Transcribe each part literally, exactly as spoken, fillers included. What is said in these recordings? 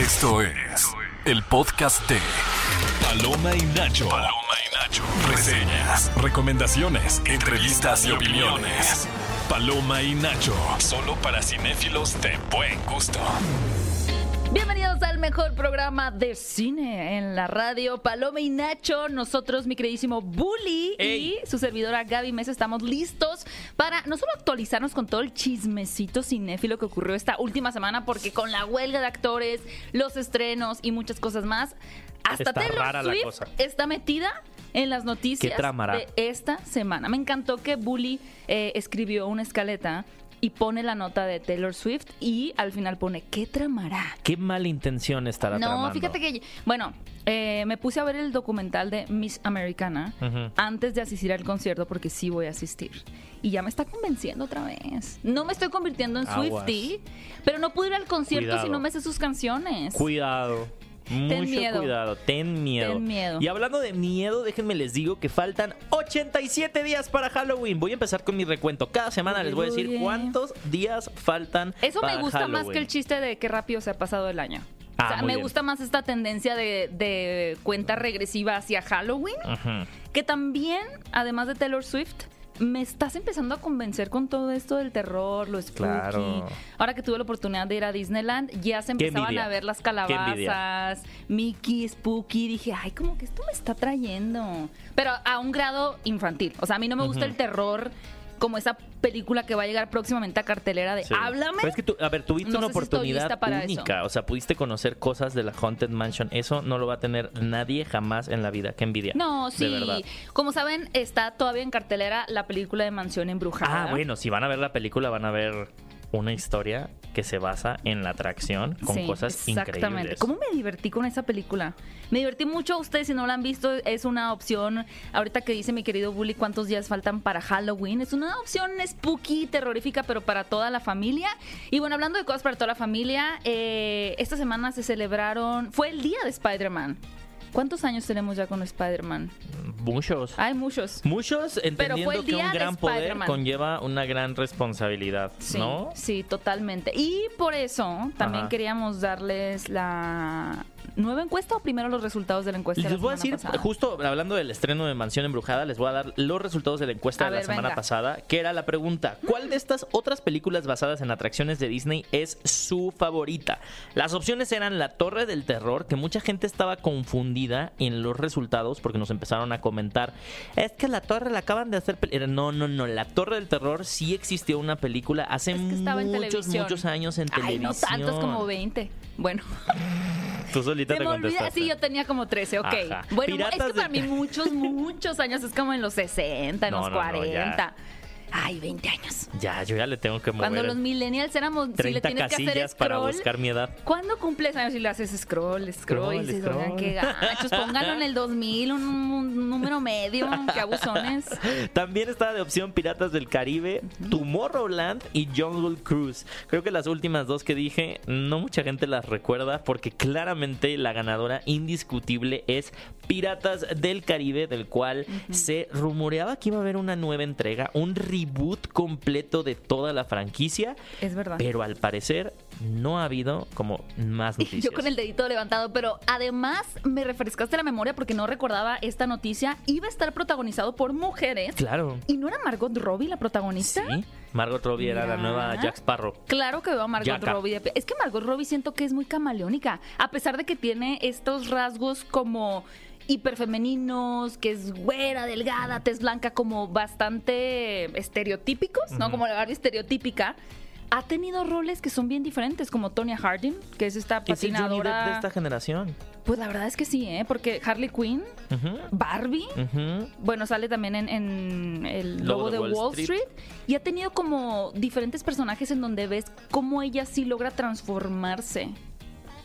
Esto es el podcast de Paloma y Nacho. Paloma y Nacho. Reseñas, recomendaciones, entrevistas y opiniones. Paloma y Nacho, solo para cinéfilos de buen gusto. Bienvenidos al mejor programa de cine en la radio, Paloma y Nacho. Nosotros, mi queridísimo Bully Ey. y su servidora Gaby Mesa, estamos listos para no solo actualizarnos con todo el chismecito cinéfilo que ocurrió esta última semana, porque con la huelga de actores, los estrenos y muchas cosas más, hasta Taylor Swift está metida en las noticias de esta semana. Me encantó que Bully eh, escribió una escaleta y pone la nota de Taylor Swift y al final pone, ¿qué tramará? ¿Qué mala intención estará no, tramando? No, fíjate que... Bueno, eh, me puse a ver el documental de Miss Americana uh-huh. antes de asistir al concierto, porque sí voy a asistir. Y ya me está convenciendo otra vez. No me estoy convirtiendo en Swiftie, pero no pude ir al concierto Cuidado. si no me sé sus canciones. Cuidado. Mucho ten miedo. cuidado, ten miedo. ten miedo. Y hablando de miedo, déjenme les digo que faltan ochenta y siete días para Halloween. Voy a empezar con mi recuento. Cada semana les voy a decir cuántos días faltan Eso para Eso me gusta Halloween. Más que el chiste de qué rápido se ha pasado el año. Ah, o sea, me bien. gusta más esta tendencia de, de cuenta regresiva hacia Halloween. Ajá. Que también, además de Taylor Swift, me estás empezando a convencer con todo esto del terror, lo spooky. Claro. Ahora que tuve la oportunidad de ir a Disneyland, ya se empezaban a ver las calabazas, Mickey, Spooky. Dije, ay, como que esto me está trayendo. Pero a un grado infantil. O sea, a mí no me gusta uh-huh. el terror como esa película que va a llegar próximamente a cartelera de sí. háblame. Pero es que tú, a ver, tuviste no una oportunidad si única, eso. o sea, pudiste conocer cosas de la Haunted Mansion. Eso no lo va a tener nadie jamás en la vida. Qué envidia. No, sí. De verdad. Como saben, está todavía en cartelera la película de Mansión Embrujada. Ah, bueno, si van a ver la película, van a ver una historia que se basa en la atracción con sí, cosas exactamente. increíbles. ¿Cómo me divertí con esa película? Me divertí mucho. Ustedes, si no la han visto, es una opción. Ahorita que dice mi querido Bully, ¿cuántos días faltan para Halloween? Es una opción spooky, terrorífica, pero para toda la familia. Y bueno, hablando de cosas para toda la familia, eh, esta semana se celebraron... Fue el día de Spider-Man. ¿Cuántos años tenemos ya con Spider-Man? Muchos. Hay muchos. Muchos, entendiendo que un gran poder conlleva una gran responsabilidad, sí, ¿no? Sí, totalmente. Y por eso también Ajá. queríamos darles la nueva encuesta, o primero los resultados de la encuesta. Les de la voy a decir, pasada. justo hablando del estreno de Mansión Embrujada, les voy a dar los resultados de la encuesta a de ver, la semana venga. pasada, que era la pregunta: ¿cuál de estas otras películas basadas en atracciones de Disney es su favorita? Las opciones eran La Torre del Terror, que mucha gente estaba confundida en los resultados, porque nos empezaron a comentar, es que la torre la acaban de hacer, pel- no, no, no, La Torre del Terror sí existió una película hace es que muchos, muchos años en televisión. Ay, no tantos, como veinte, bueno. Tú solita te contestaste. Sí, yo tenía como trece, ok. Ajá. Bueno, Piratas es que para de... mí muchos, muchos años, es como en los sesenta, en no, los no, cuarenta. No, ay, veinte años. Ya, yo ya le tengo que mover. Cuando los millennials éramos, si le tienes que hacer scroll, para buscar mi edad. ¿Cuándo cumples años si le haces scroll, scroll? scroll, y scroll. Qué gachos, pónganlo en el dos mil, un, un número medio, qué abusones. También estaba de opción Piratas del Caribe, uh-huh. Tomorrowland y Jungle Cruise. Creo que las últimas dos que dije, no mucha gente las recuerda, porque claramente la ganadora indiscutible es Piratas del Caribe, del cual uh-huh. se rumoreaba que iba a haber una nueva entrega, un reboot completo de toda la franquicia. Es verdad. Pero al parecer no ha habido como más noticias. Yo con el dedito levantado, pero además me refrescaste la memoria porque no recordaba esta noticia. Iba a estar protagonizado por mujeres. Claro. ¿Y no era Margot Robbie la protagonista? Sí, Margot Robbie era ya. la nueva Jack Sparrow. Claro que veo a Margot Jacka. Robbie. Es que Margot Robbie siento que es muy camaleónica, a pesar de que tiene estos rasgos como hiperfemeninos, que es güera, delgada, tez blanca, como bastante estereotípicos, ¿no? Uh-huh. Como la Barbie estereotípica. Ha tenido roles que son bien diferentes, como Tonya Harding, que es esta patinadora. ¿Es el de esta generación? Pues la verdad es que sí, ¿eh? Porque Harley Quinn, uh-huh. Barbie, uh-huh. bueno, sale también en, en El Lobo de Wall, Wall Street. Street. Y ha tenido como diferentes personajes en donde ves cómo ella sí logra transformarse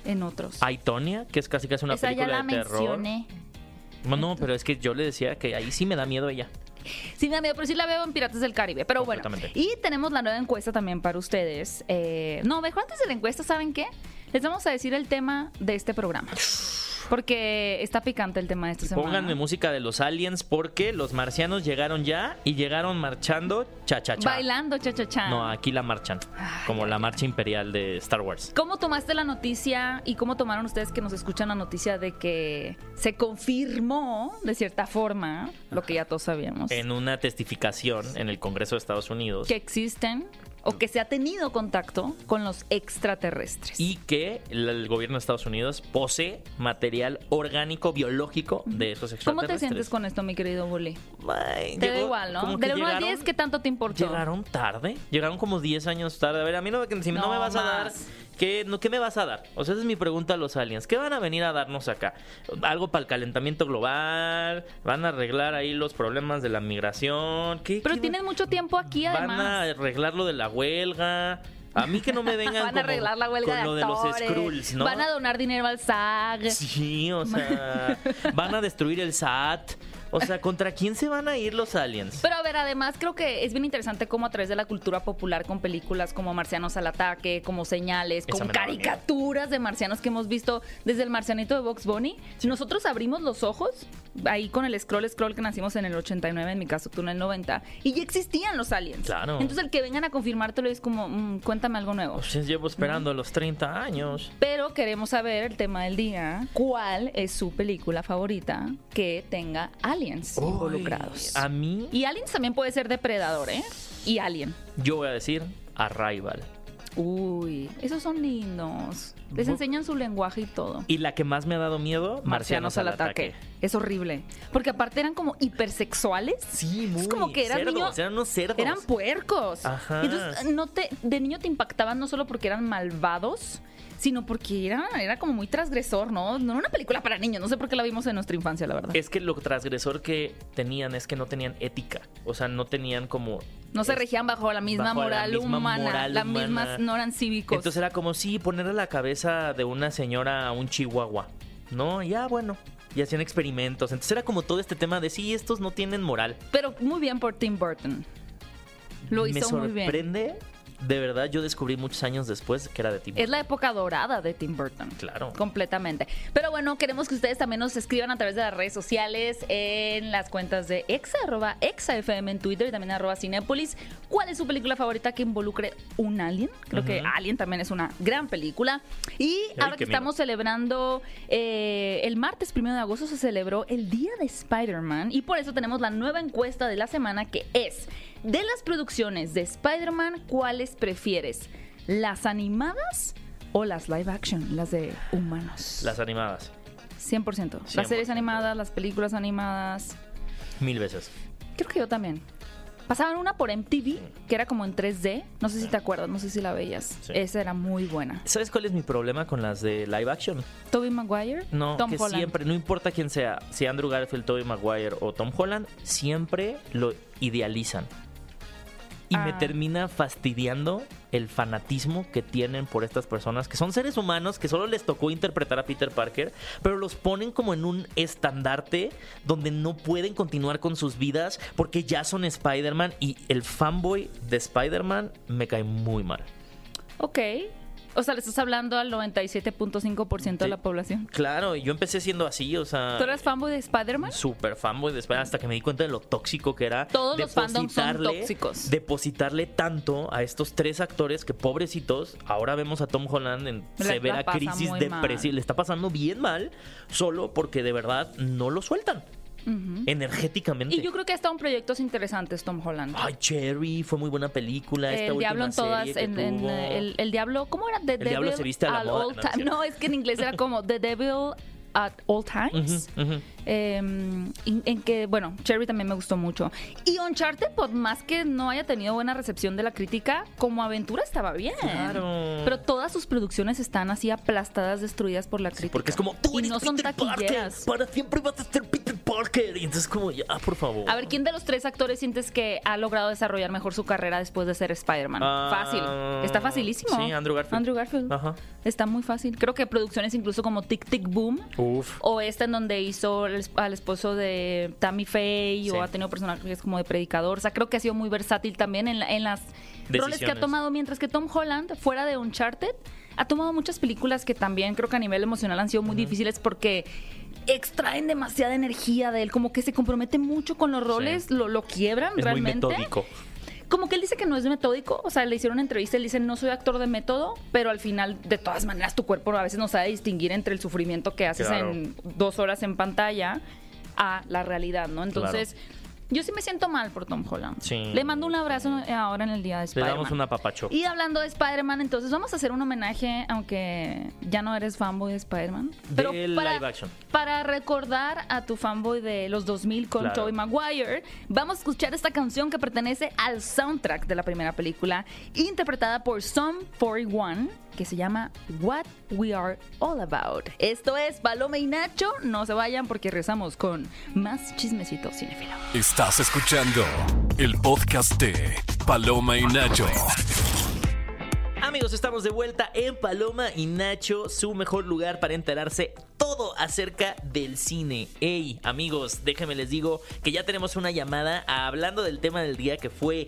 en otros. Hay Tania, que es casi casi una Esa película ya la de terror. Mencioné. No, no, pero es que yo le decía que ahí sí me da miedo ella. Sí me da miedo, pero sí la veo en Piratas del Caribe. Pero bueno, y tenemos la nueva encuesta también para ustedes. Eh, no, mejor antes de la encuesta, ¿saben qué? Les vamos a decir el tema de este programa. Porque está picante el tema de esta semana. Pónganme música de los aliens, porque los marcianos llegaron ya y llegaron marchando cha-cha-cha. Bailando cha-cha-cha. No, aquí la marchan, ay, como la marcha imperial de Star Wars. ¿Cómo tomaste la noticia y cómo tomaron ustedes que nos escuchan la noticia de que se confirmó, de cierta forma, lo que ya todos sabíamos? En una testificación en el Congreso de Estados Unidos. Que existen... o que se ha tenido contacto con los extraterrestres. Y que el gobierno de Estados Unidos posee material orgánico, biológico de esos extraterrestres. ¿Cómo te sientes con esto, mi querido Bully? Ay, te llegó, da igual, ¿no? Del uno al diez, ¿qué tanto te importó? Llegaron tarde, llegaron como diez años tarde. A ver, a mí no, si no, no me vas más. a dar... ¿Qué, no, ¿Qué me vas a dar? O sea, esa es mi pregunta a los aliens. ¿Qué van a venir a darnos acá? ¿Algo para el calentamiento global? ¿Van a arreglar ahí los problemas de la migración? ¿Qué, Pero qué tienen va? mucho tiempo aquí, además. ¿Van a arreglar lo de la huelga? A mí que no me vengan Van a arreglar la huelga con lo de, de los Skrulls, ¿no? Van a donar dinero al S A G. Sí, o sea, van a destruir el S A T. O sea, ¿contra quién se van a ir los aliens? Pero a ver, además creo que es bien interesante cómo a través de la cultura popular, con películas como Marcianos al Ataque, como Señales, Esa con caricaturas de marcianos que hemos visto desde el marcianito de Bugs Bunny, sí. Nosotros abrimos los ojos, ahí con el scroll, scroll que nacimos en el ochenta y nueve, en mi caso tú en el noventa, y ya existían los aliens. Claro. Entonces el que vengan a confirmártelo es como, mmm, cuéntame algo nuevo. Pues llevo esperando ¿no? los treinta años. Pero queremos saber el tema del día, ¿cuál es su película favorita que tenga aliens? aliens Oy, involucrados. A mí... Y aliens también puede ser depredador, ¿eh? Y alien. Yo voy a decir Arrival. Uy, esos son lindos. Les enseñan su lenguaje y todo. Y la que más me ha dado miedo, Marcianos, Marcianos al ataque. ataque. Es horrible. Porque aparte eran como hipersexuales. Sí, muy. Es como que eran cerdos, niños, eran unos cerdos. Eran puercos. Ajá. Entonces, no te, de niño te impactaban no solo porque eran malvados, sino porque era, era como muy transgresor, ¿no? No era una película para niños. No sé por qué la vimos en nuestra infancia, la verdad. Es que lo transgresor que tenían es que no tenían ética. O sea, no tenían como... No se regían bajo la misma bajo moral la misma humana. Moral la humana. Misma, no eran cívicos. Entonces era como, sí, ponerle la cabeza de una señora a un chihuahua, ¿no? Ya, bueno. Y hacían experimentos. Entonces era como todo este tema de, sí, estos no tienen moral. Pero muy bien por Tim Burton. Lo hizo muy bien. Me sorprende... De verdad, yo descubrí muchos años después que era de Tim Burton. Es la época dorada de Tim Burton. Claro. Completamente. Pero bueno, queremos que ustedes también nos escriban a través de las redes sociales, en las cuentas de Exa, arroba ExaFM en Twitter y también arroba Cinépolis. ¿Cuál es su película favorita que involucre un alien? Creo uh-huh. que Alien también es una gran película. Y Ay, ahora que estamos miedo. celebrando, eh, el martes primero de agosto se celebró el Día de Spider-Man. Y por eso tenemos la nueva encuesta de la semana, que es... De las producciones de Spider-Man, ¿cuáles prefieres? ¿Las animadas o las live action? Las de humanos. Las animadas. cien por ciento. Las series animadas, las películas animadas. Mil veces. Creo que yo también. Pasaban una por M T V, que era como en tres D. No sé si te acuerdas, no sé si la veías. Sí. Esa era muy buena. ¿Sabes cuál es mi problema con las de live action? ¿Tobey Maguire? No, Tom que Holland. Siempre, no importa quién sea, si Andrew Garfield, Tobey Maguire o Tom Holland, siempre lo idealizan. Y me termina fastidiando el fanatismo que tienen por estas personas, que son seres humanos, que solo les tocó interpretar a Peter Parker, pero los ponen como en un estandarte donde no pueden continuar con sus vidas porque ya son Spider-Man, y el fanboy de Spider-Man me cae muy mal. Ok. O sea, le estás hablando al noventa y siete punto cinco por ciento de la población. Claro, y yo empecé siendo así, o sea... ¿Tú eras fanboy de Spider-Man? Súper fanboy de Spider-Man, hasta que me di cuenta de lo tóxico que era. Todos los fandoms son tóxicos. Depositarle tanto a estos tres actores que, pobrecitos, ahora vemos a Tom Holland en severa crisis depresiva. Le está pasando bien mal, solo porque de verdad no lo sueltan. Uh-huh. Energéticamente. Y yo creo que ha estado en proyectos interesantes Tom Holland. Ay, Cherry, fue muy buena película. Esta el Diablo en todas. En, en, el, el Diablo, ¿cómo era? The el Devil Diablo se viste a la moda. No, no, no, es que en inglés era como The Devil at All Times. Uh-huh, uh-huh. Eh, en, en que, bueno, Cherry también me gustó mucho. Y Uncharted, por más que no haya tenido buena recepción de la crítica, como aventura estaba bien. Claro. Pero todas sus producciones están así aplastadas, destruidas por la crítica. Sí, porque es como, tú eres y no Peter son taquilleras. Parker, para siempre vas a ser Peter Parker. Y entonces como, ya, ah, por favor. A ver, ¿quién de los tres actores sientes que ha logrado desarrollar mejor su carrera después de ser Spider-Man? Uh, fácil. Está facilísimo. Sí, Andrew Garfield. Andrew Garfield. Ajá. Está muy fácil. Creo que producciones incluso como Tic Tic Boom. Uf. O esta en donde hizo... al esposo de Tammy Faye, sí. O ha tenido personajes como de predicador. O sea, creo que ha sido muy versátil también en, la, en las decisiones. Roles que ha tomado. Mientras que Tom Holland, fuera de Uncharted, ha tomado muchas películas que también creo que a nivel emocional han sido muy uh-huh. difíciles porque extraen demasiada energía de él, como que se compromete mucho con los roles, sí. lo, lo quiebran es realmente. Muy metódico. Como que él dice que no es metódico, o sea, le hicieron una entrevista, él dice, no soy actor de método, pero al final, de todas maneras, tu cuerpo a veces no sabe distinguir entre el sufrimiento que haces claro. en dos horas en pantalla a la realidad, ¿no? Entonces, claro. yo sí me siento mal por Tom Holland. Sí. Le mando un abrazo ahora en el día de Spider-Man. Le damos una papacho. Y hablando de Spider-Man, entonces vamos a hacer un homenaje, aunque ya no eres fanboy de Spider-Man. Pero de para, live action. Para recordar a tu fanboy de los dos mil con claro. Tobey Maguire, vamos a escuchar esta canción que pertenece al soundtrack de la primera película, interpretada por Sum cuarenta y uno, que se llama What We Are All About. Esto es Paloma y Nacho. No se vayan porque regresamos con más chismecito cinéfilo. Estás escuchando el podcast de Paloma y Nacho. Amigos, estamos de vuelta en Paloma y Nacho, su mejor lugar para enterarse todo acerca del cine. Ey, amigos, déjenme les digo que ya tenemos una llamada hablando del tema del día que fue...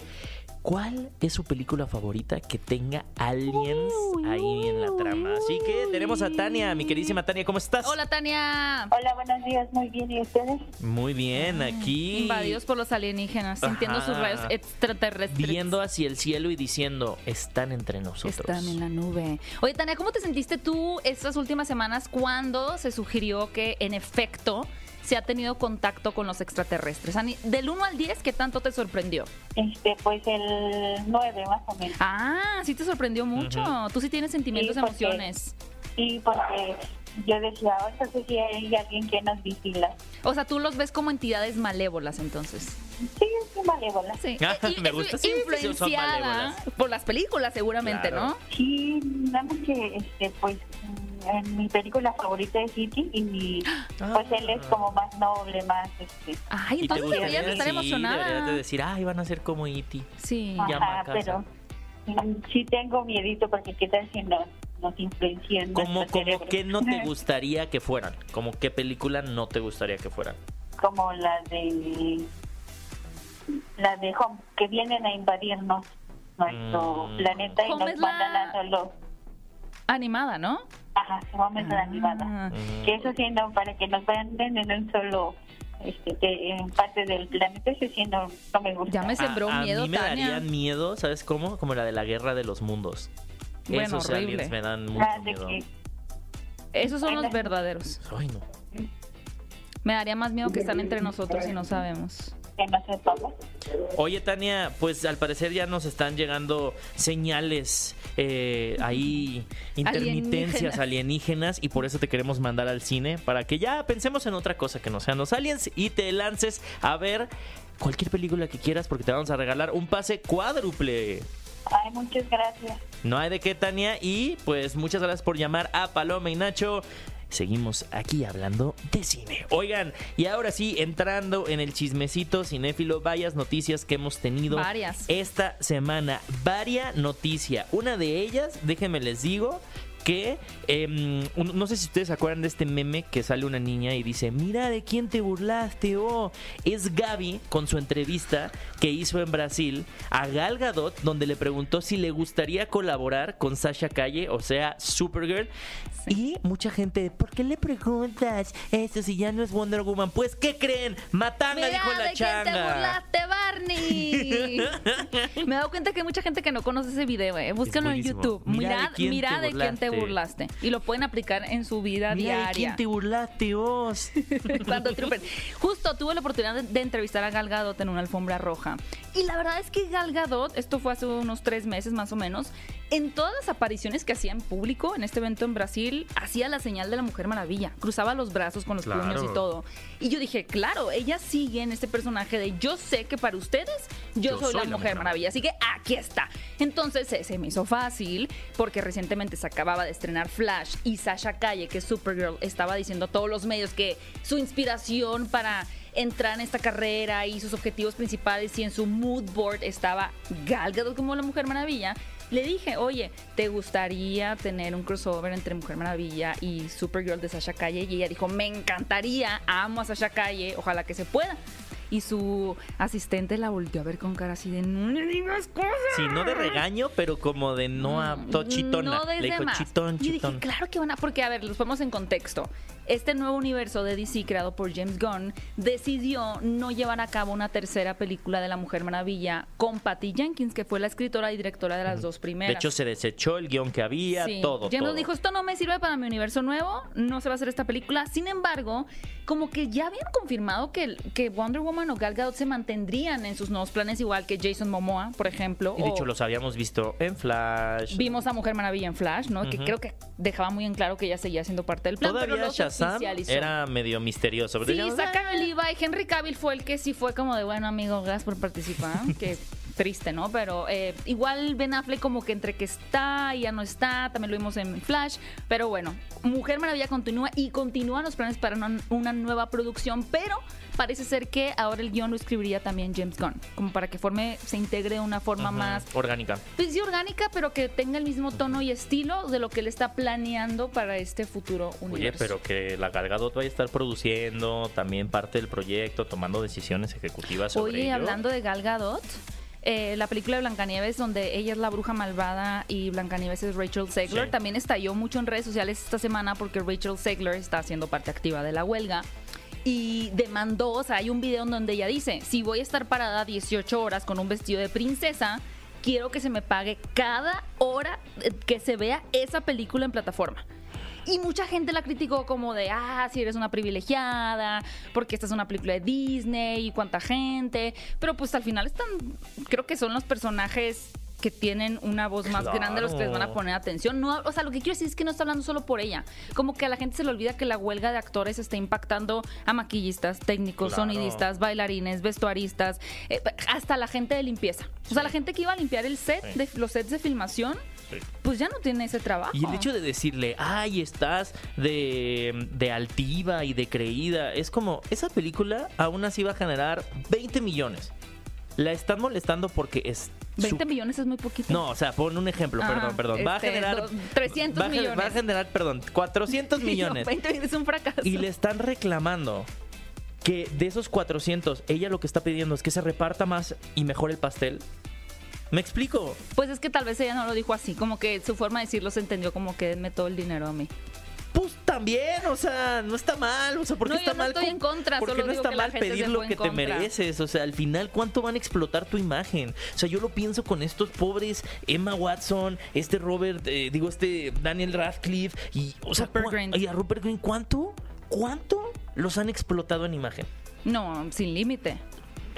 ¿Cuál es su película favorita que tenga aliens ahí en la trama? Así que tenemos a Tania, mi queridísima Tania, ¿cómo estás? Hola, Tania. Hola, buenos días, muy bien, ¿y ustedes? Muy bien, aquí. Invadidos por los alienígenas, ajá, sintiendo sus rayos extraterrestres. Viendo hacia el cielo y diciendo, están entre nosotros. Están en la nube. Oye, Tania, ¿cómo te sentiste tú estas últimas semanas cuando se sugirió que, en efecto, se ha tenido contacto con los extraterrestres? Ani, del uno al diez, ¿qué tanto te sorprendió? Este, pues el nueve más o menos. Ah, sí te sorprendió mucho. Uh-huh. Tú sí tienes sentimientos, sí, porque, emociones. Sí, porque yo decía, o sea, si hay alguien que nos vigila. O sea, tú los ves como entidades malévolas, entonces. Sí, sí, malévolas. Sí. Ah, y, me gusta. Sí, influenciada sí por las películas, seguramente, claro, ¿no? Sí, nada más que, este, pues... mi película favorita es E T y mi, ah, pues él es como más noble, más este. Ay, entonces deberías de estar emocionada. Deberías de decir, ay, van a ser como E T. Sí. Ajá, pero sí tengo miedito porque qué tal si no nos influencian. Como, como que no te gustaría que fueran, como qué película no te gustaría que fueran. Como la de la de Home, que vienen a invadirnos nuestro mm. planeta y Home nos mandan a los... Animada, ¿no? Ajá, vamos a la animada. Mm. Que eso siendo para que nos vayan en un solo, este, que en parte del planeta, eso siendo no me gusta. Ya me sembró a, miedo, a mí me Tania. Daría miedo, ¿sabes cómo? Como la de la guerra de los mundos. Bueno, esos aliens me dan mucho ah, miedo. Que... Esos son ay, los verdaderos. Ay, no. Me daría más miedo que están entre nosotros y no sabemos. Oye, Tania, pues al parecer ya nos están llegando señales eh, ahí, intermitencias alienígenas. alienígenas y por eso te queremos mandar al cine para que ya pensemos en otra cosa que no sean los aliens y te lances a ver cualquier película que quieras porque te vamos a regalar un pase cuádruple. Ay, muchas gracias. No hay de qué, Tania, y pues muchas gracias por llamar a Paloma y Nacho. Seguimos aquí hablando de cine. Oigan, y ahora sí, entrando en el chismecito cinéfilo, varias noticias que hemos tenido varias. esta semana. Varias noticias. Una de ellas, déjenme les digo, que eh, no sé si ustedes se acuerdan de este meme que sale una niña y dice, mira de quién te burlaste, oh. Es Gaby con su entrevista que hizo en Brasil a Gal Gadot, donde le preguntó si le gustaría colaborar con Sasha Calle, o sea, Supergirl. Sí. Y mucha gente, ¿por qué le preguntas eso si ya no es Wonder Woman? Pues, ¿qué creen? Matanga, dijo la changa. Mira de quién te burlaste, Barney. Me he dado cuenta que hay mucha gente que no conoce ese video, eh. Búscalo en YouTube. Mira, mira de quién te burlaste. burlaste y lo pueden aplicar en su vida Mira diaria. ¿Quién te burlaste vos? Justo tuve la oportunidad de entrevistar a Gal Gadot en una alfombra roja y la verdad es que Gal Gadot, esto fue hace unos tres meses más o menos, en todas las apariciones que hacía en público en este evento en Brasil, hacía la señal de la Mujer Maravilla, cruzaba los brazos con los claro. puños y todo, y yo dije, claro, ella sigue en este personaje de yo sé que para ustedes yo, yo soy, soy la, la Mujer Maravilla. Maravilla, así que aquí está. Entonces se, se me hizo fácil porque recientemente se acababa de estrenar Flash y Sasha Calle, que es Supergirl, estaba diciendo a todos los medios que su inspiración para entrar en esta carrera y sus objetivos principales y en su mood board estaba Gal Gadot como la Mujer Maravilla. Le dije, oye, ¿te gustaría tener un crossover entre Mujer Maravilla y Supergirl de Sasha Calle? Y ella dijo, me encantaría, amo a Sasha Calle, ojalá que se pueda. y su asistente la volteó a ver con cara así de no le digas cosas. Sí, no de regaño, pero como de no apto, chitona. No, le dijo más. chitón, chitón. Y dije, claro que van a... Porque, a ver, los ponemos en contexto. Este nuevo universo de D C creado por James Gunn decidió no llevar a cabo una tercera película de La Mujer Maravilla con Patty Jenkins, que fue la escritora y directora de las dos primeras. De hecho, se desechó el guión que había, sí. todo, Ya todo. nos dijo, esto no me sirve para mi universo nuevo, no se va a hacer esta película. Sin embargo, como que ya habían confirmado que, que Wonder Woman o Gal Gadot se mantendrían en sus nuevos planes, igual que Jason Momoa, por ejemplo. Y de hecho, los habíamos visto en Flash. Vimos a Mujer Maravilla en Flash, ¿no? Uh-huh. Que creo que dejaba muy en claro que ella seguía siendo parte del plan. Todavía pero los Sam era medio misterioso. Sí, digamos, sacaron el IVA y Henry Cavill fue el que sí fue como de, bueno, amigo, gracias por participar, que triste, ¿no? Pero eh, igual Ben Affleck como que entre que está y ya no está, también lo vimos en Flash, pero bueno, Mujer Maravilla continúa y continúan los planes para una, una nueva producción, pero parece ser que ahora el guión lo escribiría también James Gunn, como para que forme, se integre de una forma uh-huh. más... orgánica. Pues sí, orgánica, pero que tenga el mismo tono y estilo de lo que él está planeando para este futuro universo. Oye, pero que la Gal Gadot vaya a estar produciendo también parte del proyecto, tomando decisiones ejecutivas sobre Oye, ello. Hablando de Gal Gadot... Eh, la película de Blancanieves, donde ella es la bruja malvada y Blancanieves es Rachel Zegler, sí. también estalló mucho en redes sociales esta semana porque Rachel Zegler está siendo parte activa de la huelga y demandó, o sea, hay un video en donde ella dice, si voy a estar parada dieciocho horas con un vestido de princesa, quiero que se me pague cada hora que se vea esa película en plataforma. Y mucha gente la criticó como de, ah, si eres una privilegiada, porque esta es una película de Disney y cuánta gente. Pero pues al final están, creo que son los personajes que tienen una voz más claro. grande los que les van a poner atención. No, o sea, lo que quiero decir es que no está hablando solo por ella. Como que a la gente se le olvida que la huelga de actores está impactando a maquillistas, técnicos, claro. sonidistas, bailarines, vestuaristas, eh, hasta la gente de limpieza. O sea, sí. la gente que iba a limpiar el set, sí. de, los sets de filmación, sí. pues ya no tiene ese trabajo. Y el hecho de decirle, ay, estás de, de altiva y de creída, es como, esa película aún así va a generar veinte millones. La están molestando porque es... veinte millones es muy poquito. No, o sea, pon un ejemplo, ah, perdón, perdón. Va este, a generar... trescientos millones. Va a generar, perdón, cuatrocientos millones. No, veinte millones es un fracaso. Y le están reclamando que de esos cuatrocientos, ella lo que está pidiendo es que se reparta más y mejor el pastel. ¿Me explico? Pues es que tal vez ella no lo dijo así, como que su forma de decirlo se entendió como que denme todo el dinero a mí. Pues también, o sea, no está mal, o sea, ¿por qué no, está yo no mal? Estoy en contra, porque no está mal pedir lo que te mereces, o sea, al final, ¿cuánto van a explotar tu imagen? O sea, yo lo pienso con estos pobres Emma Watson, este Robert, eh, digo, este Daniel Radcliffe y, o sea, y a Rupert Grint, ¿cuánto? ¿Cuánto los han explotado en imagen? No, sin límite.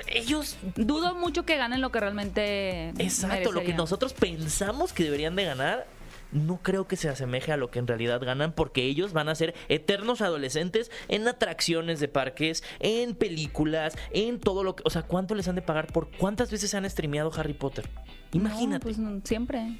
Ellos dudo mucho que ganen lo que realmente exacto, merecerían. Lo que nosotros pensamos que deberían de ganar. No creo que se asemeje a lo que en realidad ganan, porque ellos van a ser eternos adolescentes en atracciones de parques, en películas, en todo lo que... O sea, ¿cuánto les han de pagar por cuántas veces se han streameado Harry Potter? Imagínate. No, pues siempre.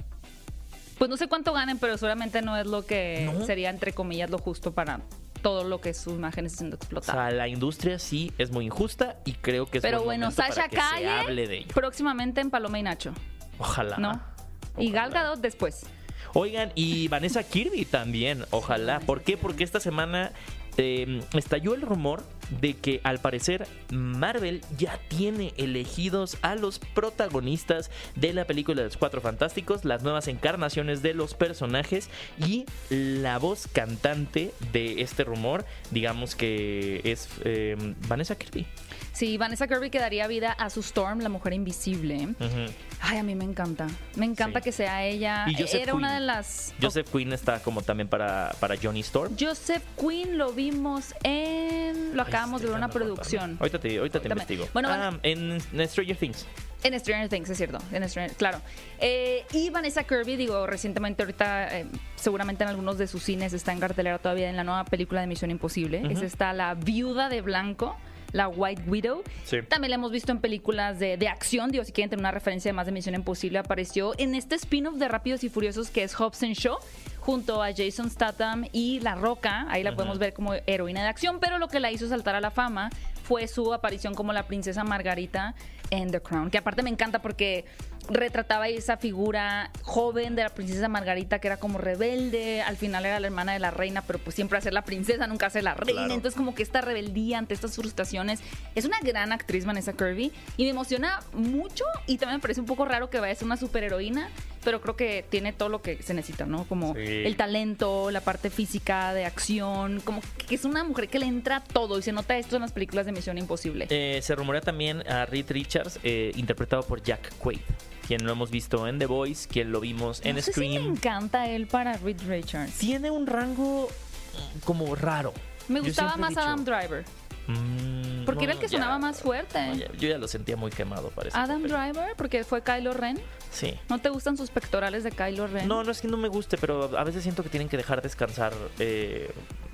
Pues no sé cuánto ganen, pero seguramente no es lo que ¿no? sería, entre comillas, lo justo para... todo lo que sus imágenes siendo explotadas. O sea, la industria sí es muy injusta y creo que es pero buen bueno, Sasha para que Calle, se hable de ello. Próximamente en Paloma y Nacho. Ojalá. ¿No? Ojalá. Y Gal Gadot después. Oigan, y Vanessa Kirby también, ojalá. ¿Por qué? Porque esta semana eh, estalló el rumor de que al parecer Marvel ya tiene elegidos a los protagonistas de la película de los Cuatro Fantásticos, las nuevas encarnaciones de los personajes y la voz cantante de este rumor, digamos que es eh, Vanessa Kirby. Sí, Vanessa Kirby que daría vida a su Storm, la mujer invisible. Uh-huh. Ay, a mí me encanta. Me encanta sí. que sea ella. Y Joseph Era Queen. Una de las... Joseph oh. Quinn está como también para, para Johnny Storm. Joseph Quinn lo vimos en... Lo acabamos de ver una producción. Ahorita te, ahorita te investigo. Bueno, ah, Van... en, en Stranger Things. En Stranger Things, es cierto. En Stranger, claro. Eh, y Vanessa Kirby, digo, recientemente ahorita, eh, seguramente en algunos de sus cines está en cartelera todavía en la nueva película de Misión Imposible. Uh-huh. Es esta, la viuda de blanco. La White Widow. Sí. También la hemos visto en películas de, de acción. Digo, si quieren tener una referencia más de Misión Imposible, apareció en este spin-off de Rápidos y Furiosos que es Hobbs and Shaw, junto a Jason Statham y La Roca. Ahí la uh-huh. podemos ver como heroína de acción, pero lo que la hizo saltar a la fama fue su aparición como la princesa Margarita en The Crown, que aparte me encanta porque retrataba esa figura joven de la princesa Margarita, que era como rebelde, al final era la hermana de la reina, pero pues siempre hacer la princesa, nunca hacer la reina, claro. Entonces como que esta rebeldía ante estas frustraciones, es una gran actriz Vanessa Kirby, y me emociona mucho, y también me parece un poco raro que vaya a ser una superheroína, pero creo que tiene todo lo que se necesita, ¿no? Como sí. el talento, la parte física, de acción, como que es una mujer que le entra todo, y se nota esto en las películas de Misión Imposible. Eh, se rumorea también a Reed Richards, eh, interpretado por Jack Quaid, quien lo hemos visto en The Voice, quien lo vimos en no sé Scream. Si me encanta él para Reed Richards. Tiene un rango como raro. Me gustaba más dicho, Adam Driver. Mm, porque no, era el que ya, sonaba más fuerte. No, ya, yo ya lo sentía muy quemado, parece. Adam papel. Driver, porque fue Kylo Ren. Sí. ¿No te gustan sus pectorales de Kylo Ren? No, no es que no me guste, pero a veces siento que tienen que dejar descansar. Eh,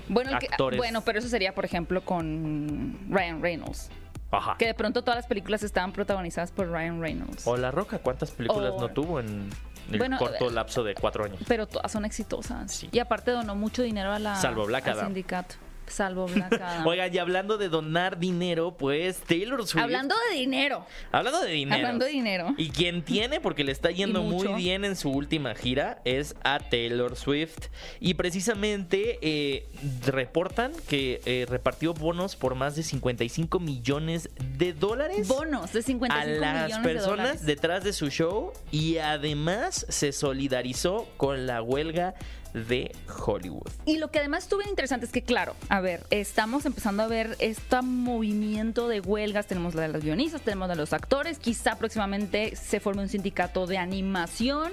bueno, el actores. Que, bueno, pero eso sería, por ejemplo, con Ryan Reynolds. Ajá. Que de pronto todas las películas estaban protagonizadas por Ryan Reynolds. O La Roca, ¿cuántas películas o... no tuvo en el bueno, corto lapso de cuatro años? Pero todas son exitosas. Sí. Y aparte donó mucho dinero a la, Salvo Black al Adam. sindicato. Salvo Black Adam. Oigan, y hablando de donar dinero, pues Taylor Swift. Hablando de dinero. Hablando de dinero. Hablando de dinero. Y quien tiene, porque le está yendo muy bien en su última gira, es a Taylor Swift. Y precisamente eh, reportan que eh, repartió bonos por más de cincuenta y cinco millones de dólares. Bonos de cincuenta y cinco millones de dólares. A las personas detrás de su show. Y además se solidarizó con la huelga de Hollywood. Y lo que además estuvo bien interesante es que, claro, a ver, estamos empezando a ver este movimiento de huelgas, tenemos la de los guionistas, tenemos la de los actores, quizá próximamente se forme un sindicato de animación,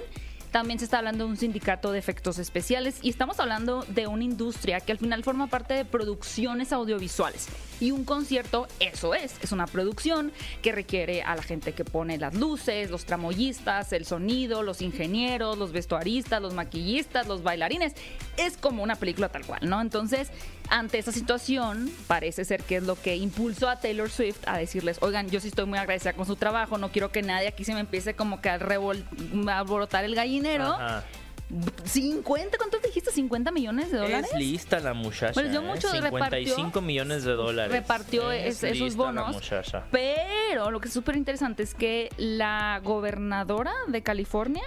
también se está hablando de un sindicato de efectos especiales, y estamos hablando de una industria que al final forma parte de producciones audiovisuales, y un concierto, eso es, es una producción que requiere a la gente que pone las luces, los tramoyistas, el sonido, los ingenieros, los vestuaristas, los maquillistas, los bailarines, es como una película tal cual, ¿no? Entonces, ante esa situación, parece ser que es lo que impulsó a Taylor Swift a decirles, oigan, yo sí estoy muy agradecida con su trabajo, no quiero que nadie aquí se me empiece como que a, revol- a alborotar el gallina. Dinero, Ajá. cincuenta, ¿cuánto dijiste? ¿cincuenta millones de dólares? Es lista la muchacha. Pues yo mucho eh, cincuenta y cinco millones de dólares. Repartió es es, esos bonos. Pero lo que es súper interesante es que la gobernadora de California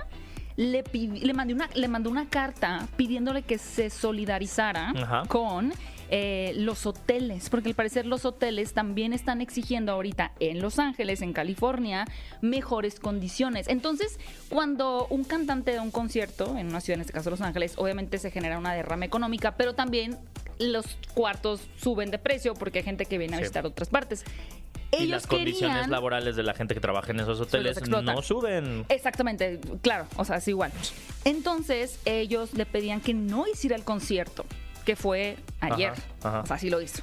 le, le, mandó una, le mandó una carta pidiéndole que se solidarizara Ajá. con eh, los hoteles, porque al parecer los hoteles también están exigiendo ahorita en Los Ángeles, en California, mejores condiciones. Entonces, cuando un cantante da un concierto en una ciudad, en este caso Los Ángeles, obviamente se genera una derrama económica, pero también los cuartos suben de precio porque hay gente que viene a visitar sí. otras partes. Ellos y las querían, condiciones laborales de la gente que trabaja en esos hoteles no suben. Exactamente, claro, o sea, es igual. Entonces, ellos le pedían que no hiciera el concierto, que fue ayer. Ajá, ajá. O sea, sí lo hizo.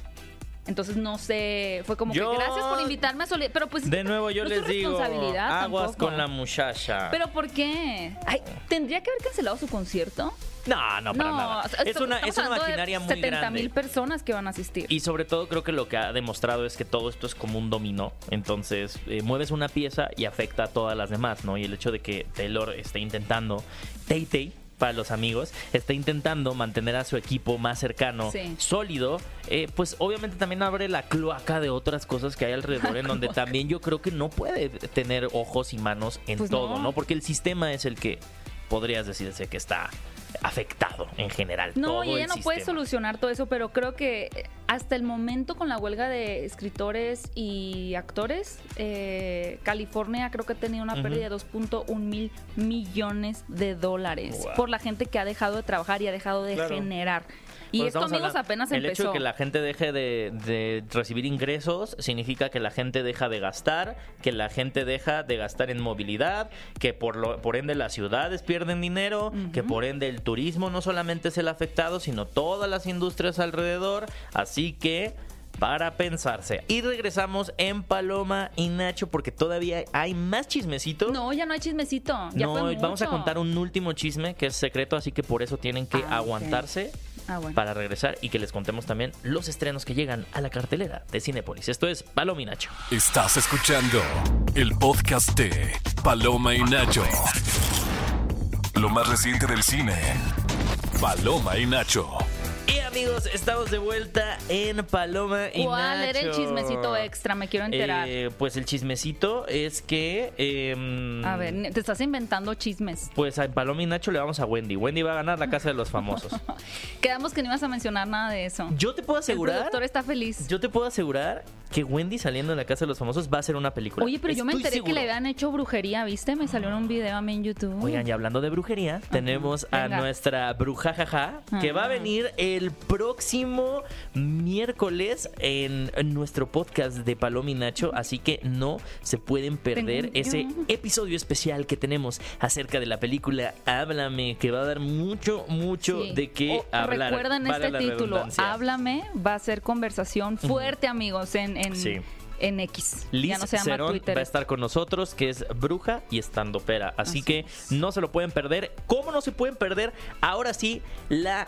Entonces, no sé, fue como yo, que gracias por invitarme a Soli. Pero pues, de nuevo, yo no les digo, aguas tampoco. Con la muchacha. ¿Pero por qué? Ay, ¿tendría que haber cancelado su concierto? No, no, para no, nada. Es una, es una maquinaria muy grande. setenta mil personas que van a asistir. Y sobre todo creo que lo que ha demostrado es que todo esto es como un dominó. Entonces, eh, mueves una pieza y afecta a todas las demás, ¿no? Y el hecho de que Taylor esté intentando, Tay Tay, para los amigos, está intentando mantener a su equipo más cercano, sí. sólido, eh, pues obviamente también abre la cloaca de otras cosas que hay alrededor, en donde también yo creo que no puede tener ojos y manos en pues todo, no. ¿no? Porque el sistema es el que podrías decirse que está afectado en general. No, todo y ella el no sistema. Puede solucionar todo eso, pero creo que hasta el momento con la huelga de escritores y actores, eh, California creo que ha tenido una pérdida uh-huh. de dos punto uno mil millones de dólares wow. por la gente que ha dejado de trabajar y ha dejado de claro. generar. Y pues esto, amigos, apenas el empezó. El hecho de que la gente deje de, de recibir ingresos significa que la gente deja de gastar, que la gente deja de gastar en movilidad, que por, lo, por ende las ciudades pierden dinero, uh-huh. que por ende el turismo no solamente es el afectado, sino todas las industrias alrededor. Así que para pensarse. Y regresamos en Paloma y Nacho porque todavía hay más chismecito. No, ya no hay chismecito. Ya no, fue vamos mucho. A contar un último chisme que es secreto, así que por eso tienen que ah, aguantarse. Okay. Ah, bueno. Para regresar y que les contemos también los estrenos que llegan a la cartelera de Cinépolis. Esto es Paloma y Nacho. Estás escuchando el podcast de Paloma y Nacho. Lo más reciente del cine. Paloma y Nacho. amigos, estamos de vuelta en Paloma y ¿Cuál Nacho. Era el chismecito extra? Me quiero enterar. Eh, pues el chismecito es que... Eh, a ver, te estás inventando chismes. Pues a Paloma y Nacho le vamos a Wendy. Wendy va a ganar la casa de los famosos. Quedamos que no ibas a mencionar nada de eso. Yo te puedo asegurar... El productor está feliz. Yo te puedo asegurar que Wendy saliendo de la casa de los famosos va a ser una película. Oye, pero Estoy yo me enteré seguro. que le habían hecho brujería, ¿viste? Me salió en un video a mí en YouTube. Oigan, y hablando de brujería, uh-huh. tenemos Venga. a nuestra brujajaja, uh-huh. que va a venir el próximo miércoles en, en nuestro podcast de Paloma y Nacho, así que no se pueden perder ese episodio especial que tenemos acerca de la película Háblame, que va a dar mucho, mucho sí. de qué o, hablar. Recuerden para este título, Háblame, va a ser conversación fuerte, uh-huh. amigos, en, en sí. en X. Liz ya no se llama Cerón Twitter. Va a estar con nosotros, que es bruja y estandopera. Así, Así que es. no se lo pueden perder. ¿Cómo no se pueden perder? Ahora sí, la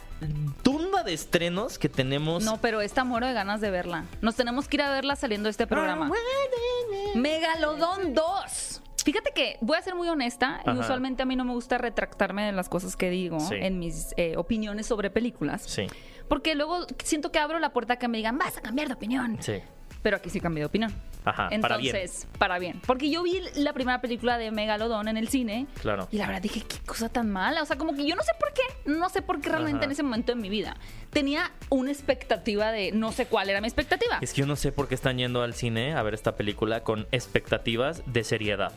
tumba de estrenos que tenemos. No, pero esta muero de ganas de verla. Nos tenemos que ir a verla saliendo de este programa. Megalodón dos. Fíjate que voy a ser muy honesta. Ajá. Y usualmente a mí no me gusta retractarme de las cosas que digo sí. en mis eh, opiniones sobre películas. Sí. Porque luego siento que abro la puerta que me digan, vas a cambiar de opinión. Sí. Pero aquí sí cambié de opinión. Ajá, Entonces, para bien. para bien. Porque yo vi la primera película de Megalodón en el cine. Claro. Y la verdad dije, qué cosa tan mala. O sea, como que yo no sé por qué. No sé por qué realmente Ajá. en ese momento de mi vida. Tenía una expectativa de... No sé cuál era mi expectativa. Es que yo no sé por qué están yendo al cine a ver esta película con expectativas de seriedad.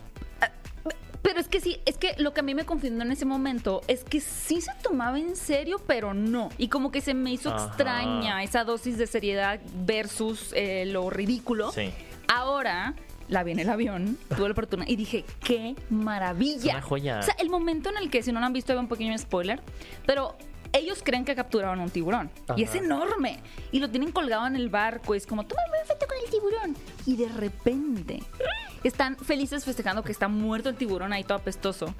Pero es que sí, es que lo que a mí me confundió en ese momento es que sí se tomaba en serio, pero no. Y como que se me hizo Ajá. extraña esa dosis de seriedad versus eh, lo ridículo. Sí. Ahora... La vi en el avión, tuve la oportunidad y dije, ¡qué maravilla! Una joya. O sea, el momento en el que, si no lo han visto, hay un pequeño spoiler, pero ellos creen que capturaron un tiburón. Ajá. Y es enorme. Y lo tienen colgado en el barco. Y es como, ¡toma una foto con el tiburón! Y de repente están felices festejando que está muerto el tiburón ahí todo apestoso.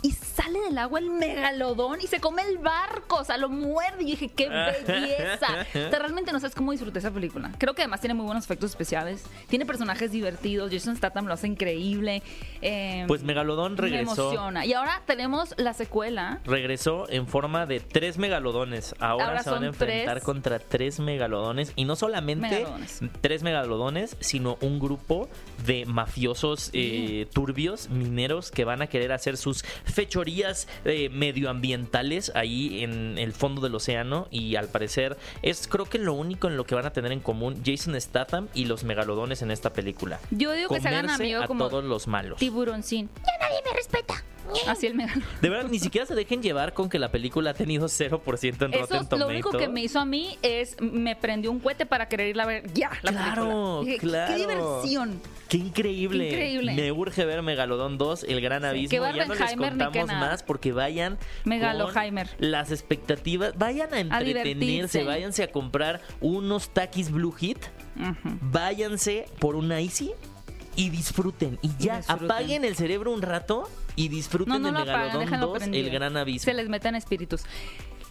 Y sale del agua el megalodón y se come el barco, o sea, lo muerde. Y dije, ¡qué belleza! O sea, realmente no sabes cómo disfruté esa película. Creo que además tiene muy buenos efectos especiales. Tiene personajes divertidos. Jason Statham lo hace increíble. Eh, pues Megalodón regresó. Me emociona. Y ahora tenemos la secuela. Regresó en forma de tres megalodones. Ahora, ahora se van a enfrentar tres... contra tres megalodones. Y no solamente megalodones. tres megalodones, sino un grupo de mafiosos eh, turbios, mineros, que van a querer hacer sus... fechorías eh, medioambientales ahí en el fondo del océano. Y al parecer es creo que lo único en lo que van a tener en común Jason Statham y los megalodones en esta película. Yo digo Comerse que se hagan amigos como todos los malos. Tiburoncín. Ya nadie me respeta. Así el megalodón. De verdad, ni siquiera se dejen llevar con que la película ha tenido cero por ciento en Rotten Tomatoes. Eso lo único que me hizo a mí es me prendió un cohete para querer ir a ver ya la claro, película. Dije, claro. Qué, qué diversión. Qué increíble. Qué increíble. Me urge ver Megalodón dos, El Gran Abismo. Sí, ya no les contamos más porque vayan Megaloheimer. Con las expectativas. Vayan a entretenerse, a váyanse a comprar unos Takis Blue Hit. Uh-huh. Váyanse por una Easy y disfruten. Y ya, disfruten. Apaguen el cerebro un rato y disfruten no, no de Megalodón apagan, dos, El Gran Abismo. Se les metan espíritus.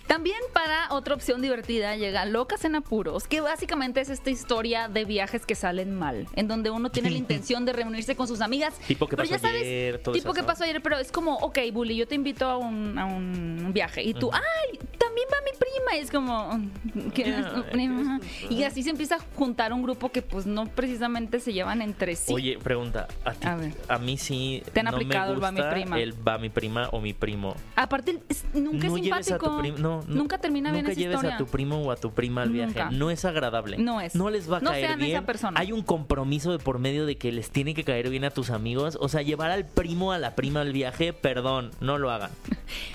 También para otra opción divertida llega Locas en Apuros, que básicamente es esta historia de viajes que salen mal, en donde uno tiene la intención de reunirse con sus amigas. Tipo que pero pasó ya sabes, ayer. Todo tipo eso, que ¿no? pasó ayer, pero es como, ok, Bully, yo te invito a un, a un viaje. Y tú, uh-huh. ay, también va mi prima. Y es como, ¿qué yeah, es tu prima? Y así se empieza a juntar un grupo que pues no precisamente se llevan entre sí. Oye, pregunta, a ti, a, a mí sí ¿Te han no aplicado me gusta el va mi prima? El va mi prima o mi primo. Aparte, es, nunca no es simpático. No, no, nunca termina bien nunca esa historia. Nunca lleves a tu primo o a tu prima al viaje. Nunca. No es agradable. No es. No les va a no caer sean bien. Esa persona. Hay un compromiso de por medio de que les tiene que caer bien a tus amigos. O sea, llevar al primo a la prima al viaje, perdón, no lo hagan.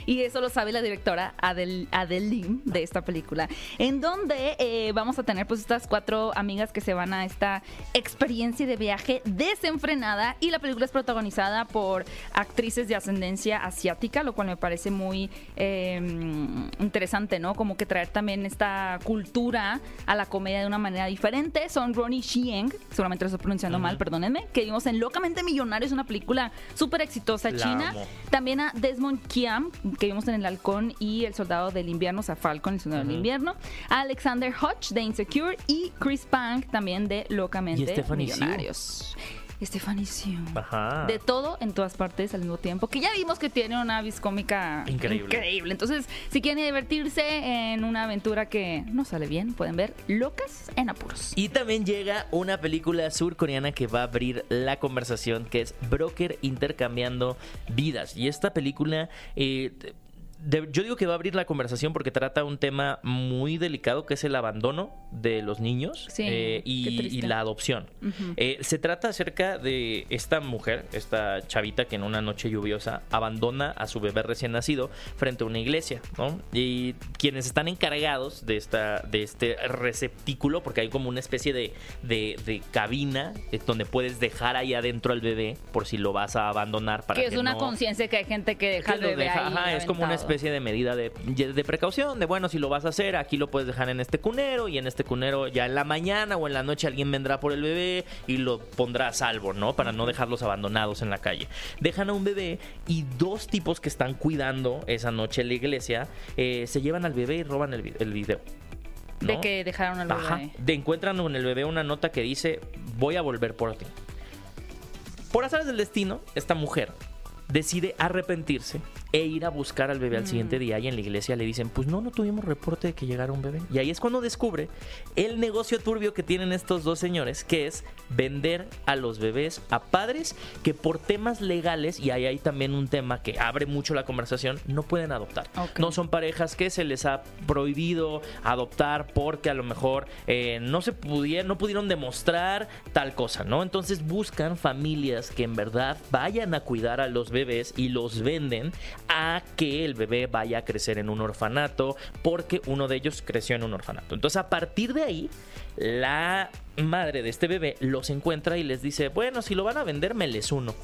Y eso lo sabe la directora Adel, Adel Lim de esta película. En donde eh, vamos a tener pues estas cuatro amigas que se van a esta experiencia de viaje desenfrenada. Y la película es protagonizada por actrices de ascendencia asiática, lo cual me parece muy... Eh, interesante, ¿no? Como que traer también esta cultura a la comedia de una manera diferente. Son Ronnie Chieng, seguramente lo estoy pronunciando uh-huh. mal, perdónenme, que vimos en Locamente Millonarios, una película súper exitosa la china. Amo. También a Desmond Kiam, que vimos en El Halcón y El Soldado del Invierno, o sea, Falcon, El Soldado uh-huh. del Invierno. A Alexander Hodge de Insecure y Chris Pang también de Locamente Millonarios. Siu. Estefanisio. Ajá. De todo en todas partes al mismo tiempo. Que ya vimos que tiene una vis cómica increíble. increíble. Entonces, si quieren divertirse en una aventura que no sale bien, pueden ver Locas en Apuros. Y también llega una película surcoreana que va a abrir la conversación, que es Broker Intercambiando Vidas. Y esta película... Eh, De, yo digo que va a abrir la conversación porque trata un tema muy delicado que es el abandono de los niños, sí, eh, y, y la adopción. Uh-huh. eh, se trata acerca de esta mujer, esta chavita que en una noche lluviosa abandona a su bebé recién nacido frente a una iglesia, ¿no? Y quienes están encargados de, esta, de este receptículo, porque hay como una especie de, de, de cabina donde puedes dejar ahí adentro al bebé por si lo vas a abandonar. Para que es que una no, conciencia que hay gente que deja al bebé deja, ahí. Ajá, es como una especie especie de medida de, de precaución, de bueno, si lo vas a hacer, aquí lo puedes dejar en este cunero y en este cunero ya en la mañana o en la noche alguien vendrá por el bebé y lo pondrá a salvo, ¿no? Para no dejarlos abandonados en la calle. Dejan a un bebé y dos tipos que están cuidando esa noche en la iglesia eh, se llevan al bebé y roban el, el video. ¿No? De que dejaron al bebé. Ajá. De, encuentran en el bebé una nota que dice, voy a volver por ti. Por azares del destino, esta mujer decide arrepentirse e ir a buscar al bebé mm. al siguiente día, y en la iglesia le dicen, pues no, no tuvimos reporte de que llegara un bebé. Y ahí es cuando descubre el negocio turbio que tienen estos dos señores, que es vender a los bebés a padres que por temas legales, y ahí hay también un tema que abre mucho la conversación, no pueden adoptar. Okay. No son parejas que se les ha prohibido adoptar porque a lo mejor eh, no se pudieron, no pudieron demostrar tal cosa, ¿no? Entonces buscan familias que en verdad vayan a cuidar a los bebés bebés y los venden a que el bebé vaya a crecer en un orfanato, porque uno de ellos creció en un orfanato. Entonces, a partir de ahí, la madre de este bebé los encuentra y les dice, bueno, si lo van a vender, me les uno,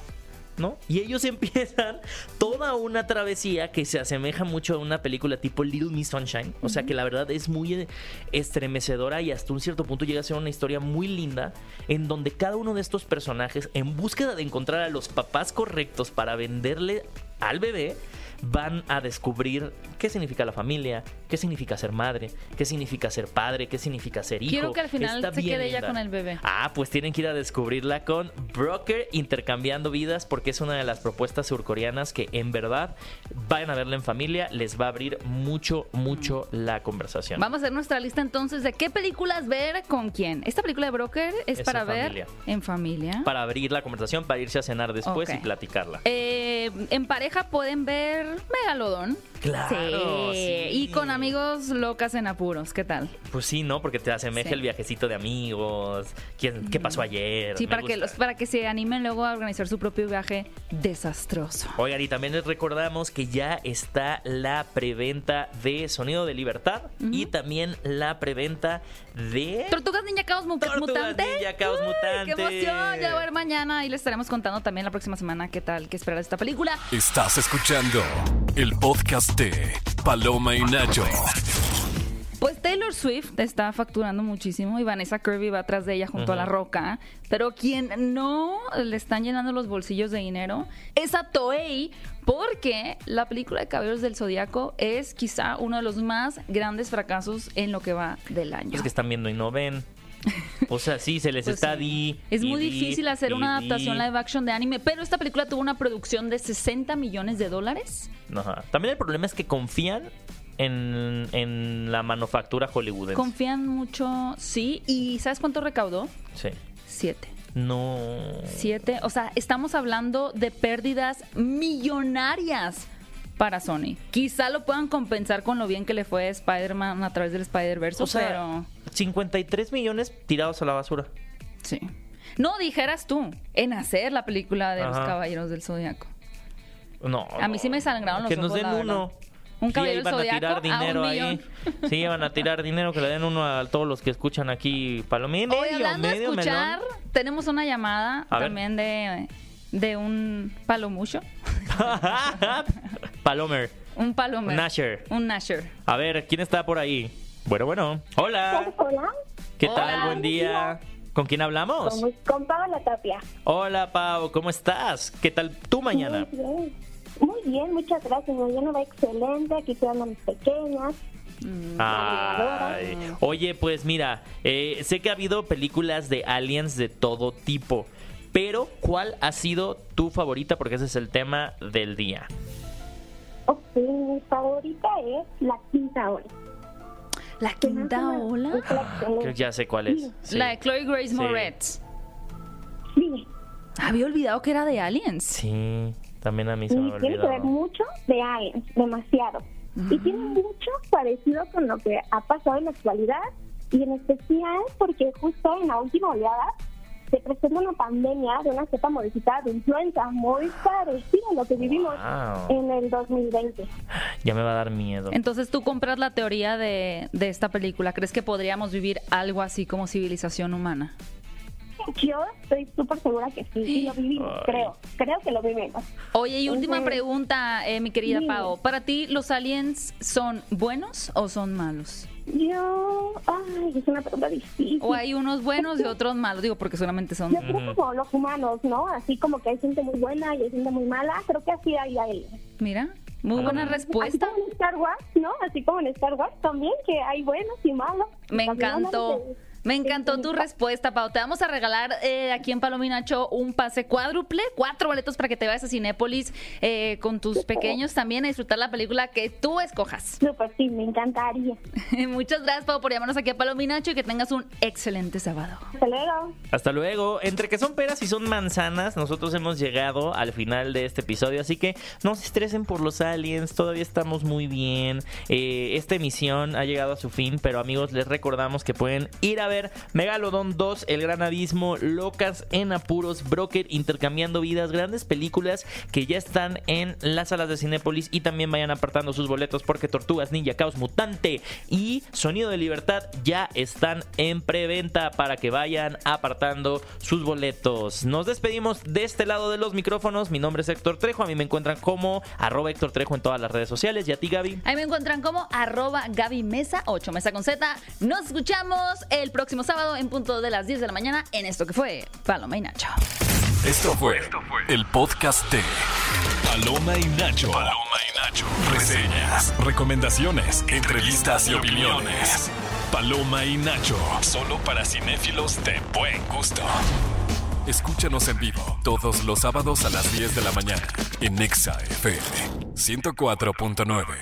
¿no? Y ellos empiezan toda una travesía que se asemeja mucho a una película tipo Little Miss Sunshine. O sea, que la verdad es muy estremecedora y hasta un cierto punto llega a ser una historia muy linda, en donde cada uno de estos personajes, en búsqueda de encontrar a los papás correctos para venderle al bebé, van a descubrir qué significa la familia, qué significa ser madre, qué significa ser padre, qué significa ser hijo. Quiero que al final Está se quede ella con el bebé. Ah, pues tienen que ir a descubrirla con Broker Intercambiando Vidas, porque es una de las propuestas surcoreanas que en verdad vayan a verla en familia, les va a abrir mucho, mucho mm. la conversación. Vamos a hacer nuestra lista entonces de qué películas ver con quién. Esta película de Broker es, es para en ver familia. en familia. Para abrir la conversación, para irse a cenar después, okay, y platicarla. Eh, en pareja pueden ver Megalodón. Claro, sí. sí. Y con amigos, Locas en Apuros, ¿qué tal? Pues sí, ¿no? Porque te asemeja, sí, el viajecito de amigos, ¿quién, ¿qué pasó ayer? Sí, para que, los, para que se animen luego a organizar su propio viaje desastroso. Oigan, y también les recordamos que ya está la preventa de Sonido de Libertad, uh-huh, y también la preventa de... Tortugas Ninja Caos Mutantes. Tortugas Ninja Caos Mutantes. ¡Qué emoción! Ya va a ver mañana y les estaremos contando también la próxima semana qué tal, qué esperar de esta película. Estás escuchando el podcast de Paloma y Nacho. Pues Taylor Swift está facturando muchísimo y Vanessa Kirby va atrás de ella junto, uh-huh, a La Roca, pero quien no le están llenando los bolsillos de dinero es a Toei, porque la película de Caballeros del Zodíaco es quizá uno de los más grandes fracasos en lo que va del año. Es que están viendo y no ven. O sea, sí, se les pues está sí. di Es di, muy difícil hacer di, una adaptación live action de anime, pero esta película tuvo una producción de sesenta millones de dólares. Ajá. También el problema es que confían en, en la manufactura hollywoodense. Confían mucho, sí. ¿Y sabes cuánto recaudó? Sí. Siete. No. Siete, o sea, estamos hablando de pérdidas millonarias para Sony. Quizá lo puedan compensar con lo bien que le fue Spider-Man a través del Spider-Verse, o sea, pero... cincuenta y tres millones tirados a la basura. Sí. No dijeras tú en hacer la película de, ajá, los Caballeros del Zodíaco. No. A mí sí me sangraron los ojos. Que nos den uno. Un caballero del Zodíaco a un millón. Sí, van a tirar dinero, que le den uno a todos los que escuchan aquí. Palomín. Hoy, hablando de escuchar, melón, tenemos una llamada a también de, de un palomucho. Palomer. Un palomer. Un nasher. Un nasher. A ver, ¿quién está por ahí? Bueno, bueno. Hola. Hola. ¿Qué Hola. tal? Buen día. ¿Con quién hablamos? Con, con Paola Tapia. Hola, Pau. ¿Cómo estás? ¿Qué tal tu mañana? Muy bien. Muy bien, muchas gracias. Mañana va excelente. Aquí se andan pequeñas. Ay. Oye, pues mira, eh, sé que ha habido películas de aliens de todo tipo, pero ¿cuál ha sido tu favorita? Porque ese es el tema del día. Ok, mi favorita es La Quinta Ola. ¿La Quinta Ola? Creo que ya sé cuál es. Sí. La de Chloe Grace sí. Moretz. Sí. Había olvidado que era de Aliens. Sí, también a mí se me olvidó. Tiene que ver mucho de Aliens, demasiado. Uh-huh. Y tiene mucho parecido con lo que ha pasado en la actualidad, y en especial porque justo en la última oleada se presenta una pandemia de una cepa modificada de influenza muy parecida a lo que vivimos wow. en el dos mil veinte. Ya me va a dar miedo. Entonces, ¿tú compras la teoría de, de esta película? ¿Crees que podríamos vivir algo así como civilización humana? Yo estoy súper segura que sí, y lo vivimos, Ay. creo, creo que lo vivimos. Oye, y última Entonces, pregunta, eh, mi querida sí. Pau, ¿para ti los aliens son buenos o son malos? Yo, ay, es una pregunta difícil. O hay unos buenos y otros malos, digo, porque solamente son... Yo creo que como los humanos, ¿no? Así como que hay gente muy buena y hay gente muy mala, creo que así hay aliens. Mira, muy buena ah. respuesta. Así como en Star Wars, ¿no? Así como en Star Wars también, que hay buenos y malos. Me encantó. Me encantó tu respuesta, Pau. Te vamos a regalar eh, aquí en Paloma y Nacho un pase cuádruple, cuatro boletos para que te vayas a Cinépolis eh, con tus pequeños también a disfrutar la película que tú escojas. No, pues sí, me encantaría. Muchas gracias, Pau, por llamarnos aquí a Paloma y Nacho, y que tengas un excelente sábado. Hasta luego. Hasta luego. Entre que son peras y son manzanas, nosotros hemos llegado al final de este episodio, así que no se estresen por los aliens, todavía estamos muy bien. Eh, esta emisión ha llegado a su fin, pero amigos, les recordamos que pueden ir a ver Megalodón dos, El Gran Abismo, Locas en Apuros, Broker, Intercambiando Vidas, grandes películas que ya están en las salas de Cinépolis, y también vayan apartando sus boletos porque Tortugas Ninja, Caos Mutante y Sonido de Libertad ya están en preventa para que vayan apartando sus boletos. Nos despedimos de este lado de los micrófonos. Mi nombre es Héctor Trejo, a mí me encuentran como arroba Héctor Trejo en todas las redes sociales, y a ti, Gaby. A mí me encuentran como arroba Gaby Mesa ocho, Mesa con Z. Nos escuchamos el próximo Próximo sábado en punto de las diez de la mañana en esto que fue Paloma y Nacho. Esto fue el podcast de Paloma y Nacho. Paloma y Nacho. Reseñas, recomendaciones, entrevistas y opiniones. Paloma y Nacho. Solo para cinéfilos de buen gusto. Escúchanos en vivo todos los sábados a las diez de la mañana en Nexa F M ciento cuatro punto nueve.